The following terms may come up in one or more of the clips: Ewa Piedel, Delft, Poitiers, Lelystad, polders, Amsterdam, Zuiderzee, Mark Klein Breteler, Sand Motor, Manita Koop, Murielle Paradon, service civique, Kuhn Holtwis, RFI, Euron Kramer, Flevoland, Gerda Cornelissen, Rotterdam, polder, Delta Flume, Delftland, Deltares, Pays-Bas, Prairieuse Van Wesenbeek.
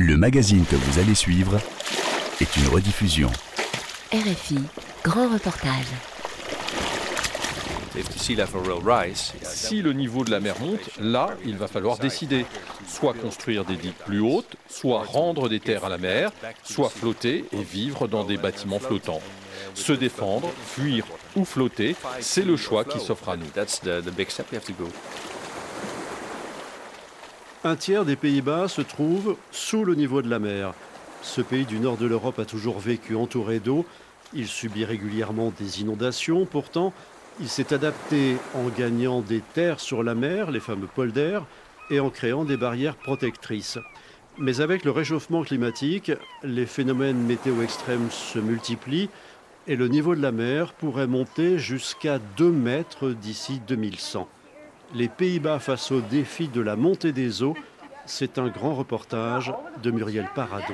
Le magazine que vous allez suivre est une rediffusion. RFI, grand reportage. Si le niveau de la mer monte, là, il va falloir décider. Soit construire des digues plus hautes, soit rendre des terres à la mer, soit flotter et vivre dans des bâtiments flottants. Se défendre, fuir ou flotter, c'est le choix qui s'offre à nous. Un tiers des Pays-Bas se trouve sous le niveau de la mer. Ce pays du nord de l'Europe a toujours vécu entouré d'eau. Il subit régulièrement des inondations. Pourtant, il s'est adapté en gagnant des terres sur la mer, les fameux polders, et en créant des barrières protectrices. Mais avec le réchauffement climatique, les phénomènes météo extrêmes se multiplient et le niveau de la mer pourrait monter jusqu'à 2 mètres d'ici 2100. Les Pays-Bas face au défi de la montée des eaux, c'est un grand reportage de Murielle Paradon.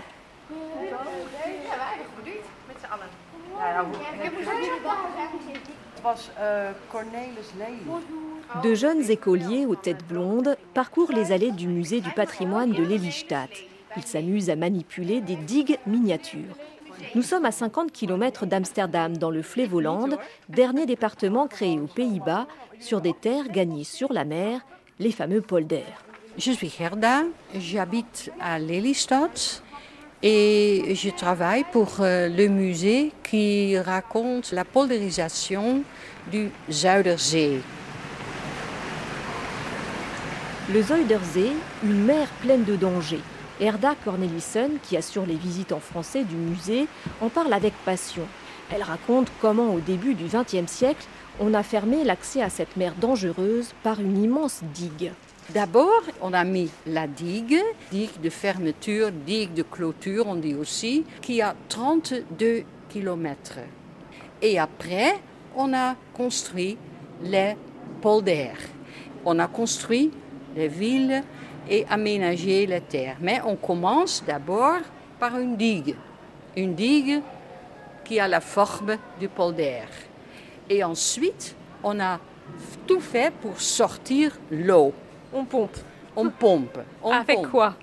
De jeunes écoliers aux têtes blondes parcourent les allées du musée du patrimoine de Lelystad. Ils s'amusent à manipuler des digues miniatures. Nous sommes à 50 km d'Amsterdam, dans le Flevoland, dernier département créé aux Pays-Bas, sur des terres gagnées sur la mer, les fameux polders. Je suis Gerda, j'habite à Lelystad et je travaille pour le musée qui raconte la polderisation du Zuiderzee. Le Zuiderzee, une mer pleine de dangers. Gerda Cornelissen, qui assure les visites en français du musée, en parle avec passion. Elle raconte comment, au début du XXe siècle, on a fermé l'accès à cette mer dangereuse par une immense digue. D'abord, on a mis la digue de fermeture, digue de clôture, on dit aussi, qui a 32 km. Et après, on a construit les polders. On a construit les villes et aménager les terres. Mais on commence d'abord par une digue. Une digue qui a la forme du polder. Et ensuite, on a tout fait pour sortir l'eau. On pompe. On pompe. Quoi?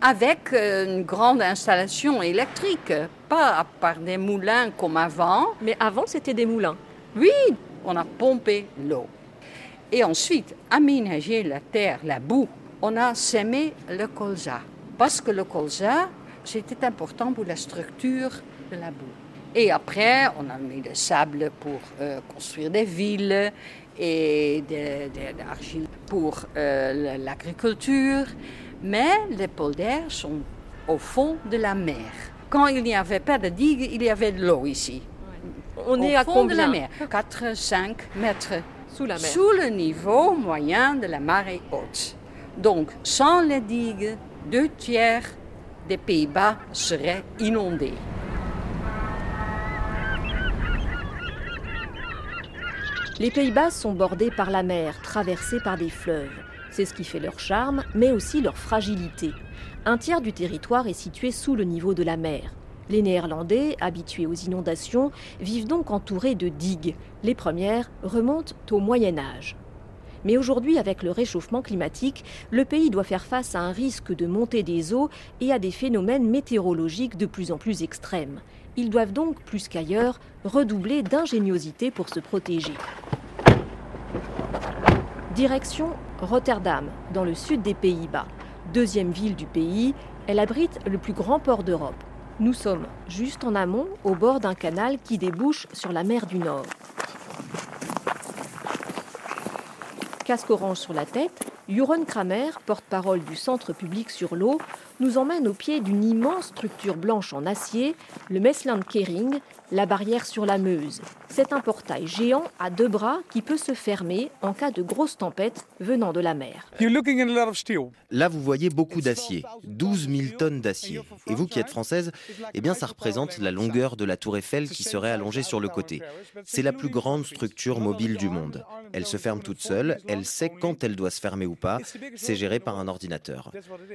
Avec une grande installation électrique. Pas par des moulins comme avant. Mais avant, c'était des moulins. Oui, on a pompé l'eau. Et ensuite, aménager la terre, la boue. On a semé le colza, parce que le colza, c'était important pour la structure de la boue. Et après, on a mis le sable pour construire des villes et de l'argile pour l'agriculture. Mais les polders sont au fond de la mer. Quand il n'y avait pas de digue, il y avait de l'eau ici. Ouais. On est à combien de la mer, 4-5 mètres sous la mer. Sous le niveau moyen de la marée haute. Donc, sans les digues, 2/3 des Pays-Bas seraient inondés. Les Pays-Bas sont bordés par la mer, traversés par des fleuves. C'est ce qui fait leur charme, mais aussi leur fragilité. Un tiers du territoire est situé sous le niveau de la mer. Les Néerlandais, habitués aux inondations, vivent donc entourés de digues. Les premières remontent au Moyen Âge. Mais aujourd'hui, avec le réchauffement climatique, le pays doit faire face à un risque de montée des eaux et à des phénomènes météorologiques de plus en plus extrêmes. Ils doivent donc, plus qu'ailleurs, redoubler d'ingéniosité pour se protéger. Direction Rotterdam, dans le sud des Pays-Bas. Deuxième ville du pays, elle abrite le plus grand port d'Europe. Nous sommes juste en amont, au bord d'un canal qui débouche sur la mer du Nord. Casque orange sur la tête, Euron Kramer, porte-parole du Centre public sur l'eau, nous emmène au pied d'une immense structure blanche en acier, le Maeslantkering, la barrière sur la Meuse. C'est un portail géant à 2 bras qui peut se fermer en cas de grosse tempête venant de la mer. Là, vous voyez beaucoup d'acier, 12 000 tonnes d'acier. Et vous qui êtes française, eh bien, ça représente la longueur de la tour Eiffel qui serait allongée sur le côté. C'est la plus grande structure mobile du monde. Elle se ferme toute seule, elle sait quand elle doit se fermer ou ou pas, c'est géré par un ordinateur.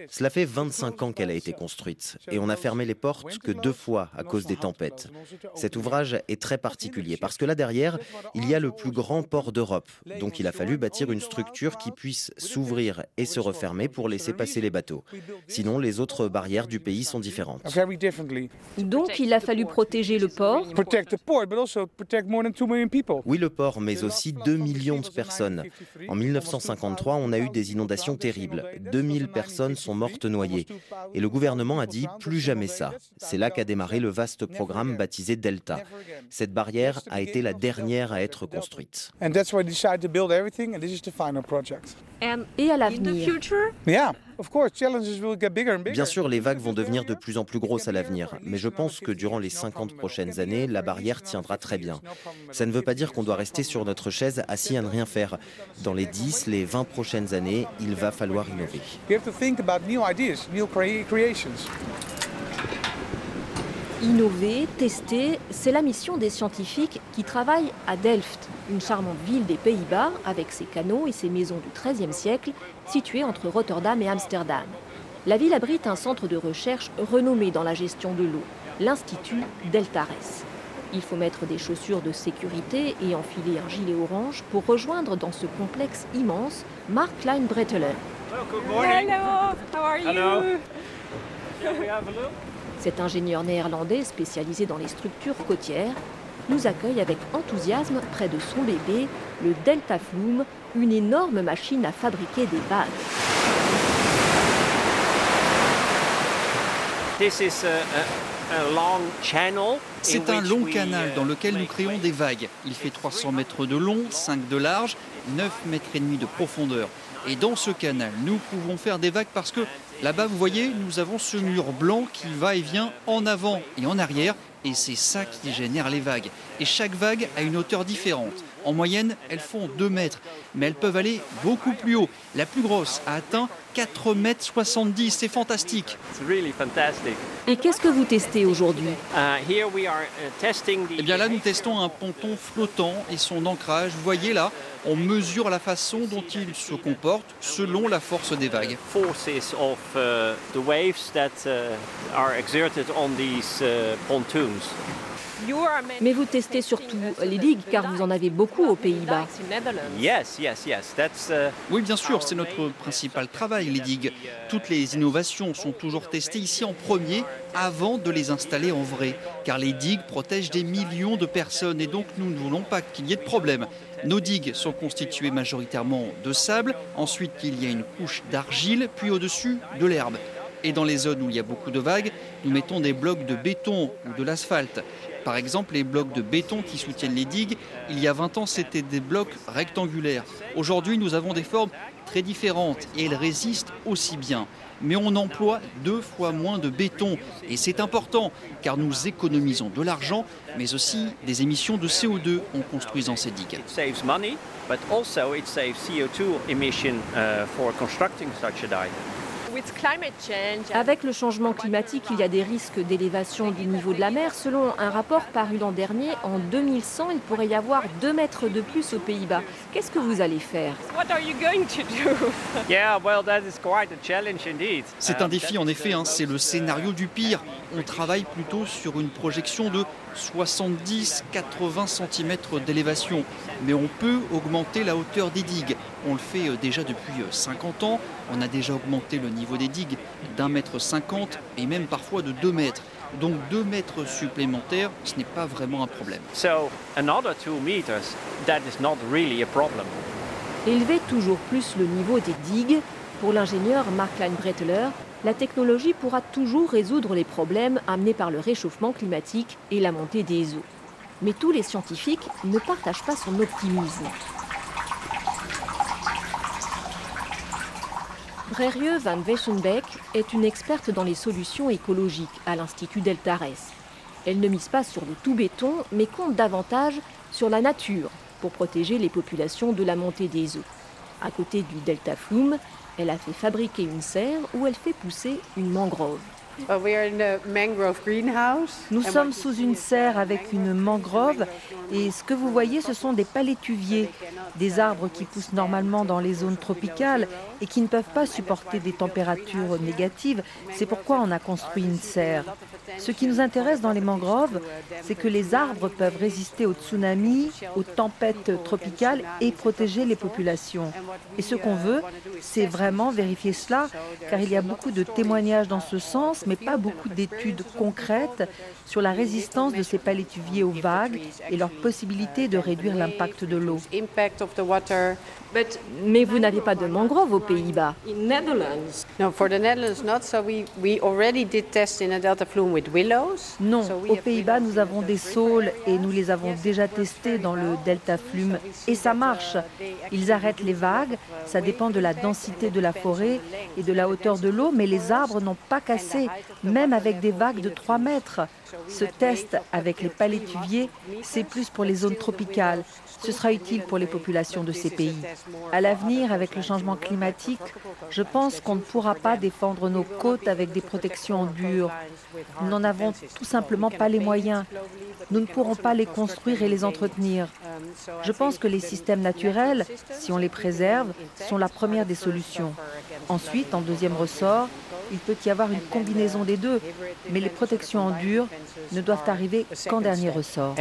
Cela fait 25 ans qu'elle a été construite et on n'a fermé les portes que 2 fois à cause des tempêtes. Cet ouvrage est très particulier parce que là derrière, il y a le plus grand port d'Europe. Donc il a fallu bâtir une structure qui puisse s'ouvrir et se refermer pour laisser passer les bateaux. Sinon, les autres barrières du pays sont différentes. Donc il a fallu protéger le port. Oui, le port, mais aussi 2 millions de personnes. En 1953, on a eu des inondations terribles. 2000 personnes sont mortes noyées. Et le gouvernement a dit « plus jamais ça ». C'est là qu'a démarré le vaste programme baptisé Delta. Cette barrière a été la dernière à être construite. Et à l'avenir. Bien sûr, les vagues vont devenir de plus en plus grosses à l'avenir, mais je pense que durant les 50 prochaines années, la barrière tiendra très bien. Ça ne veut pas dire qu'on doit rester sur notre chaise assis à ne rien faire. Dans les 10, les 20 prochaines années, il va falloir innover. Innover, tester, c'est la mission des scientifiques qui travaillent à Delft, une charmante ville des Pays-Bas avec ses canaux et ses maisons du XIIIe siècle située entre Rotterdam et Amsterdam. La ville abrite un centre de recherche renommé dans la gestion de l'eau, l'Institut Deltares. Il faut mettre des chaussures de sécurité et enfiler un gilet orange pour rejoindre dans ce complexe immense Mark Klein Breteler. Hello, how are you? Cet ingénieur néerlandais spécialisé dans les structures côtières nous accueille avec enthousiasme près de son bébé, le Delta Flume, une énorme machine à fabriquer des vagues. C'est un long canal dans lequel nous créons des vagues. Il fait 300 mètres de long, 5 de large, 9 mètres et demi de profondeur. Et dans ce canal, nous pouvons faire des vagues parce que là-bas, vous voyez, nous avons ce mur blanc qui va et vient en avant et en arrière. Et c'est ça qui génère les vagues. Et chaque vague a une hauteur différente. En moyenne, elles font 2 mètres, mais elles peuvent aller beaucoup plus haut. La plus grosse a atteint 4,70 mètres, c'est fantastique. Et qu'est-ce que vous testez aujourd'hui? Eh bien là, nous testons un ponton flottant et son ancrage. Vous voyez là, on mesure la façon dont il se comporte selon la force des vagues. Mais vous testez surtout les digues, car vous en avez beaucoup aux Pays-Bas. Oui, bien sûr, c'est notre principal travail, les digues. Toutes les innovations sont toujours testées ici en premier, avant de les installer en vrai. Car les digues protègent des millions de personnes, et donc nous ne voulons pas qu'il y ait de problème. Nos digues sont constituées majoritairement de sable, ensuite il y a une couche d'argile, puis au-dessus de l'herbe. Et dans les zones où il y a beaucoup de vagues, nous mettons des blocs de béton ou de l'asphalte. Par exemple, les blocs de béton qui soutiennent les digues, il y a 20 ans, c'était des blocs rectangulaires. Aujourd'hui, nous avons des formes très différentes et elles résistent aussi bien. Mais on emploie 2 fois moins de béton. Et c'est important, car nous économisons de l'argent, mais aussi des émissions de CO2 en construisant ces digues. Avec le changement climatique, il y a des risques d'élévation du niveau de la mer. Selon un rapport paru l'an dernier, en 2100, il pourrait y avoir 2 mètres de plus aux Pays-Bas. Qu'est-ce que vous allez faire? C'est un défi en effet, hein. C'est le scénario du pire. On travaille plutôt sur une projection de 70-80 cm d'élévation. Mais on peut augmenter la hauteur des digues. On le fait déjà depuis 50 ans. On a déjà augmenté le niveau des digues d'1,50 m et même parfois de 2 mètres. Donc 2 mètres supplémentaires, ce n'est pas vraiment un problème. Élever toujours plus le niveau des digues, pour l'ingénieur Mark Klein Breteler, la technologie pourra toujours résoudre les problèmes amenés par le réchauffement climatique et la montée des eaux. Mais tous les scientifiques ne partagent pas son optimisme. Prairieuse Van Wesenbeek est une experte dans les solutions écologiques à l'Institut Deltares. Elle ne mise pas sur le tout-béton, mais compte davantage sur la nature pour protéger les populations de la montée des eaux. À côté du Delta Flume, elle a fait fabriquer une serre où elle fait pousser une mangrove. Nous sommes sous une serre avec une mangrove et ce que vous voyez, ce sont des palétuviers, des arbres qui poussent normalement dans les zones tropicales et qui ne peuvent pas supporter des températures négatives. C'est pourquoi on a construit une serre. Ce qui nous intéresse dans les mangroves, c'est que les arbres peuvent résister aux tsunamis, aux tempêtes tropicales et protéger les populations. Et ce qu'on veut, c'est vraiment vérifier cela, car il y a beaucoup de témoignages dans ce sens, mais pas beaucoup d'études concrètes sur la résistance de ces palétuviers aux vagues et leur possibilité de réduire l'impact de l'eau. Mais vous n'avez pas de mangroves aux Pays-Bas. Non, aux Pays-Bas, nous avons des saules et nous les avons déjà testés dans le Delta Flume et ça marche. Ils arrêtent les vagues, ça dépend de la densité de la forêt et de la hauteur de l'eau, mais les arbres n'ont pas cassé, même avec des vagues de 3 mètres. Ce test avec les palétuviers, c'est plus pour les zones tropicales. Ce sera utile pour les populations de ces pays. À l'avenir, avec le changement climatique, je pense qu'on ne pourra pas défendre nos côtes avec des protections en dur. Nous n'en avons tout simplement pas les moyens. Nous ne pourrons pas les construire et les entretenir. Je pense que les systèmes naturels, si on les préserve, sont la première des solutions. Ensuite, en deuxième ressort, il peut y avoir une combinaison des deux, mais les protections en dur ne doivent arriver qu'en dernier ressort.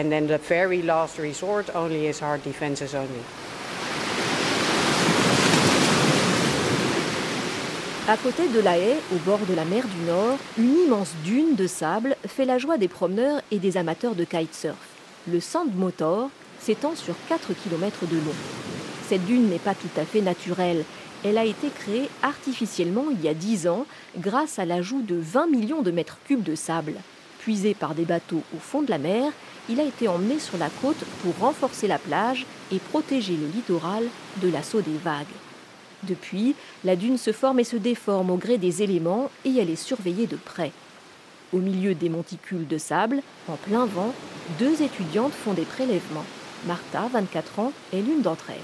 À côté de la haie, au bord de la mer du Nord, une immense dune de sable fait la joie des promeneurs et des amateurs de kitesurf. Le Sand Motor s'étend sur 4 km de long. Cette dune n'est pas tout à fait naturelle. Elle a été créée artificiellement il y a 10 ans grâce à l'ajout de 20 millions de mètres cubes de sable. Puisé par des bateaux au fond de la mer, il a été emmené sur la côte pour renforcer la plage et protéger le littoral de l'assaut des vagues. Depuis, la dune se forme et se déforme au gré des éléments et elle est surveillée de près. Au milieu des monticules de sable, en plein vent, 2 étudiantes font des prélèvements. Martha, 24 ans, est l'une d'entre elles.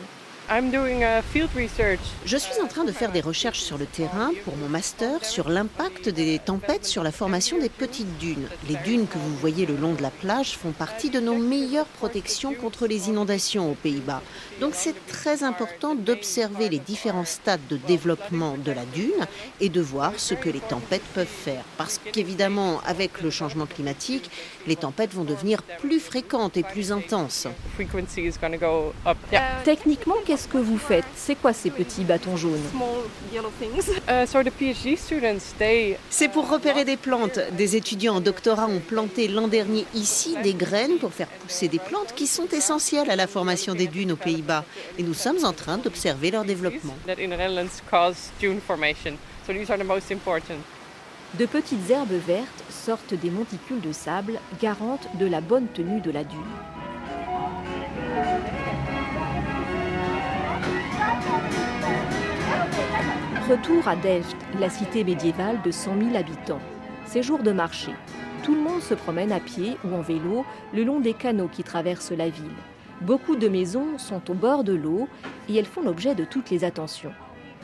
Je suis en train de faire des recherches sur le terrain pour mon master sur l'impact des tempêtes sur la formation des petites dunes. Les dunes que vous voyez le long de la plage font partie de nos meilleures protections contre les inondations aux Pays-Bas. Donc c'est très important d'observer les différents stades de développement de la dune et de voir ce que les tempêtes peuvent faire. Parce qu'évidemment, avec le changement climatique, les tempêtes vont devenir plus fréquentes et plus intenses. Techniquement, qu'est-ce que vous faites? C'est quoi ces petits bâtons jaunes? C'est pour repérer des plantes. Des étudiants en doctorat ont planté l'an dernier ici des graines pour faire pousser des plantes qui sont essentielles à la formation des dunes aux Pays-Bas. Et nous sommes en train d'observer leur développement. De petites herbes vertes sortent des monticules de sable, garantes de la bonne tenue de la dune. Retour à Delft, la cité médiévale de 100 000 habitants. C'est jour de marché. Tout le monde se promène à pied ou en vélo le long des canaux qui traversent la ville. Beaucoup de maisons sont au bord de l'eau et elles font l'objet de toutes les attentions.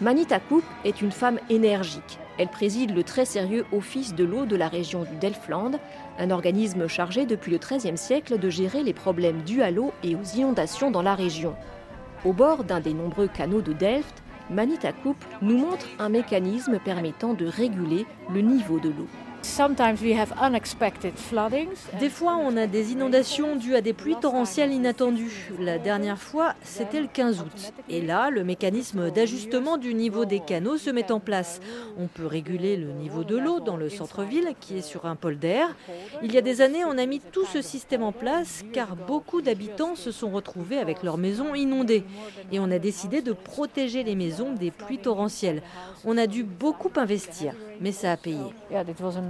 Manita Koop est une femme énergique. Elle préside le très sérieux Office de l'eau de la région du Delftland, un organisme chargé depuis le XIIIe siècle de gérer les problèmes dus à l'eau et aux inondations dans la région. Au bord d'un des nombreux canaux de Delft, Manita Koop nous montre un mécanisme permettant de réguler le niveau de l'eau. Des fois, on a des inondations dues à des pluies torrentielles inattendues. La dernière fois, c'était le 15 août. Et là, le mécanisme d'ajustement du niveau des canaux se met en place. On peut réguler le niveau de l'eau dans le centre-ville, qui est sur un polder. Il y a des années, on a mis tout ce système en place, car beaucoup d'habitants se sont retrouvés avec leurs maisons inondées. Et on a décidé de protéger les maisons des pluies torrentielles. On a dû beaucoup investir, mais ça a payé.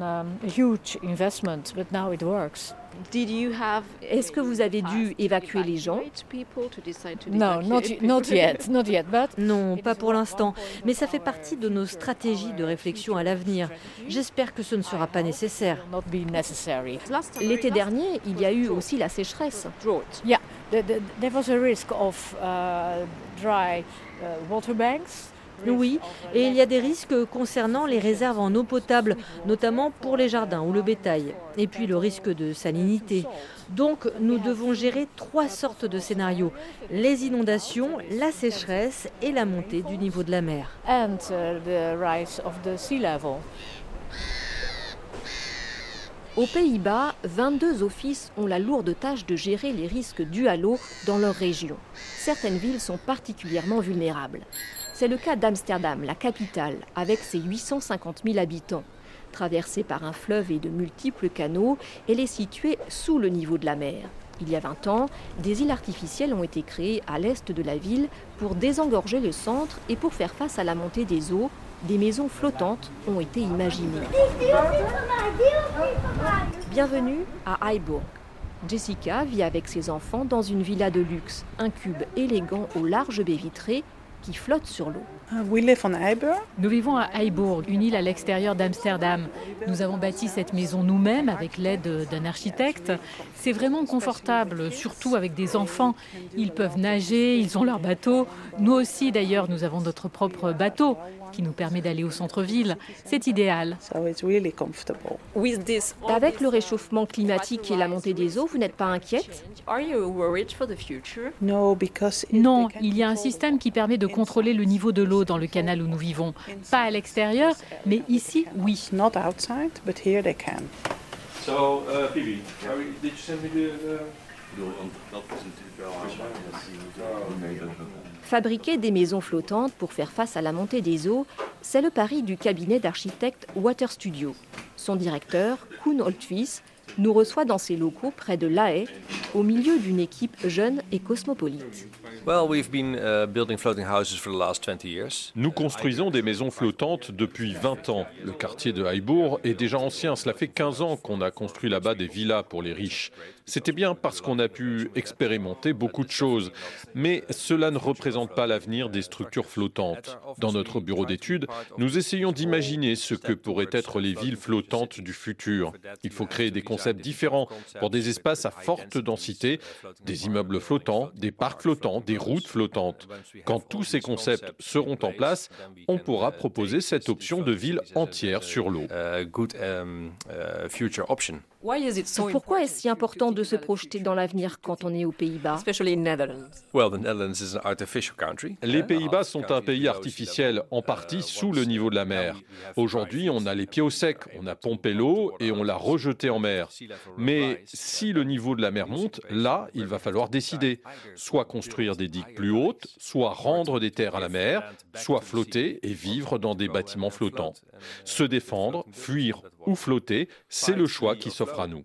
Est-ce que vous avez dû évacuer les gens? Non, pas pour l'instant, mais ça fait partie de nos stratégies de réflexion à l'avenir. J'espère que ce ne sera pas nécessaire. L'été dernier, il y a eu aussi la sécheresse. Oui, et il y a des risques concernant les réserves en eau potable, notamment pour les jardins ou le bétail, et puis le risque de salinité. Donc nous devons gérer trois sortes de scénarios, les inondations, la sécheresse et la montée du niveau de la mer. Aux Pays-Bas, 22 offices ont la lourde tâche de gérer les risques dus à l'eau dans leur région. Certaines villes sont particulièrement vulnérables. C'est le cas d'Amsterdam, la capitale, avec ses 850 000 habitants. Traversée par un fleuve et de multiples canaux, elle est située sous le niveau de la mer. Il y a 20 ans, des îles artificielles ont été créées à l'est de la ville pour désengorger le centre et pour faire face à la montée des eaux. Des maisons flottantes ont été imaginées. Bienvenue à Heiberg. Jessica vit avec ses enfants dans une villa de luxe, un cube élégant aux larges baies vitrées qui flotte sur l'eau. Nous vivons à Heiberg, une île à l'extérieur d'Amsterdam. Nous avons bâti cette maison nous-mêmes avec l'aide d'un architecte. C'est vraiment confortable, surtout avec des enfants. Ils peuvent nager, ils ont leur bateau. Nous aussi d'ailleurs, nous avons notre propre bateau qui nous permet d'aller au centre-ville. C'est idéal. Avec le réchauffement climatique et la montée des eaux, vous n'êtes pas inquiète? Non, il y a un système qui permet de contrôler le niveau de l'eau dans le canal où nous vivons. Pas à l'extérieur, mais ici, oui. Fabriquer des maisons flottantes pour faire face à la montée des eaux, c'est le pari du cabinet d'architectes Water Studio. Son directeur, Kuhn Holtwis, nous reçoit dans ses locaux près de La Haye, au milieu d'une équipe jeune et cosmopolite. Nous construisons des maisons flottantes depuis 20 ans. Le quartier de Heiberg est déjà ancien. Cela fait 15 ans qu'on a construit là-bas des villas pour les riches. C'était bien parce qu'on a pu expérimenter beaucoup de choses. Mais cela ne représente pas l'avenir des structures flottantes. Dans notre bureau d'études, nous essayons d'imaginer ce que pourraient être les villes flottantes du futur. Il faut créer des concepts différents pour des espaces à forte densité, des immeubles flottants, des parcs flottants, des routes flottantes. Quand tous ces concepts seront en place, on pourra proposer cette option de ville entière sur l'eau. Pourquoi est-ce si important de se projeter dans l'avenir quand on est aux Pays-Bas? Les Pays-Bas sont un pays artificiel, en partie sous le niveau de la mer. Aujourd'hui, on a les pieds au sec, on a pompé l'eau et on l'a rejetée en mer. Mais si le niveau de la mer monte, là, il va falloir décider. Soit construire des digues plus hautes, soit rendre des terres à la mer, soit flotter et vivre dans des bâtiments flottants. Se défendre, fuir ou flotter, c'est le choix qui s'offre à nous.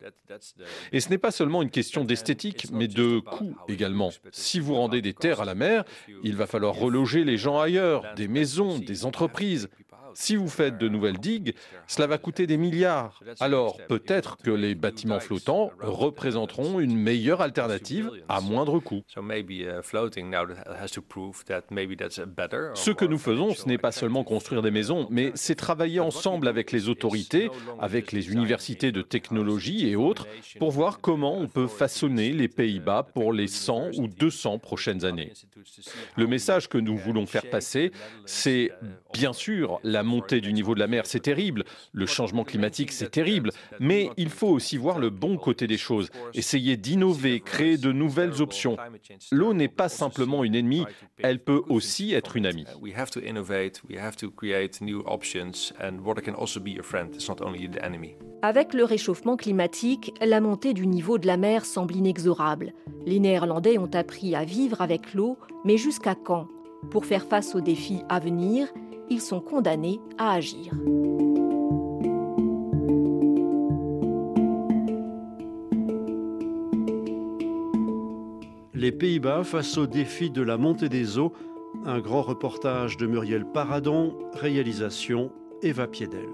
Et ce n'est pas seulement une question d'esthétique, mais de coût également. Si vous rendez des terres à la mer, il va falloir reloger les gens ailleurs, des maisons, des entreprises. Si vous faites de nouvelles digues, cela va coûter des milliards. Alors peut-être que les bâtiments flottants représenteront une meilleure alternative à moindre coût. Ce que nous faisons, ce n'est pas seulement construire des maisons, mais c'est travailler ensemble avec les autorités, avec les universités de technologie et autres, pour voir comment on peut façonner les Pays-Bas pour les 100 ou 200 prochaines années. Le message que nous voulons faire passer, c'est bien sûr la montée du niveau de la mer, c'est terrible. Le changement climatique, c'est terrible. Mais il faut aussi voir le bon côté des choses. Essayer d'innover, créer de nouvelles options. L'eau n'est pas simplement une ennemie, elle peut aussi être une amie. Avec le réchauffement climatique, la montée du niveau de la mer semble inexorable. Les Néerlandais ont appris à vivre avec l'eau, mais jusqu'à quand? Pour faire face aux défis à venir, ils sont condamnés à agir. Les Pays-Bas face au défi de la montée des eaux, un grand reportage de Murielle Paradon, réalisation Ewa Piedel.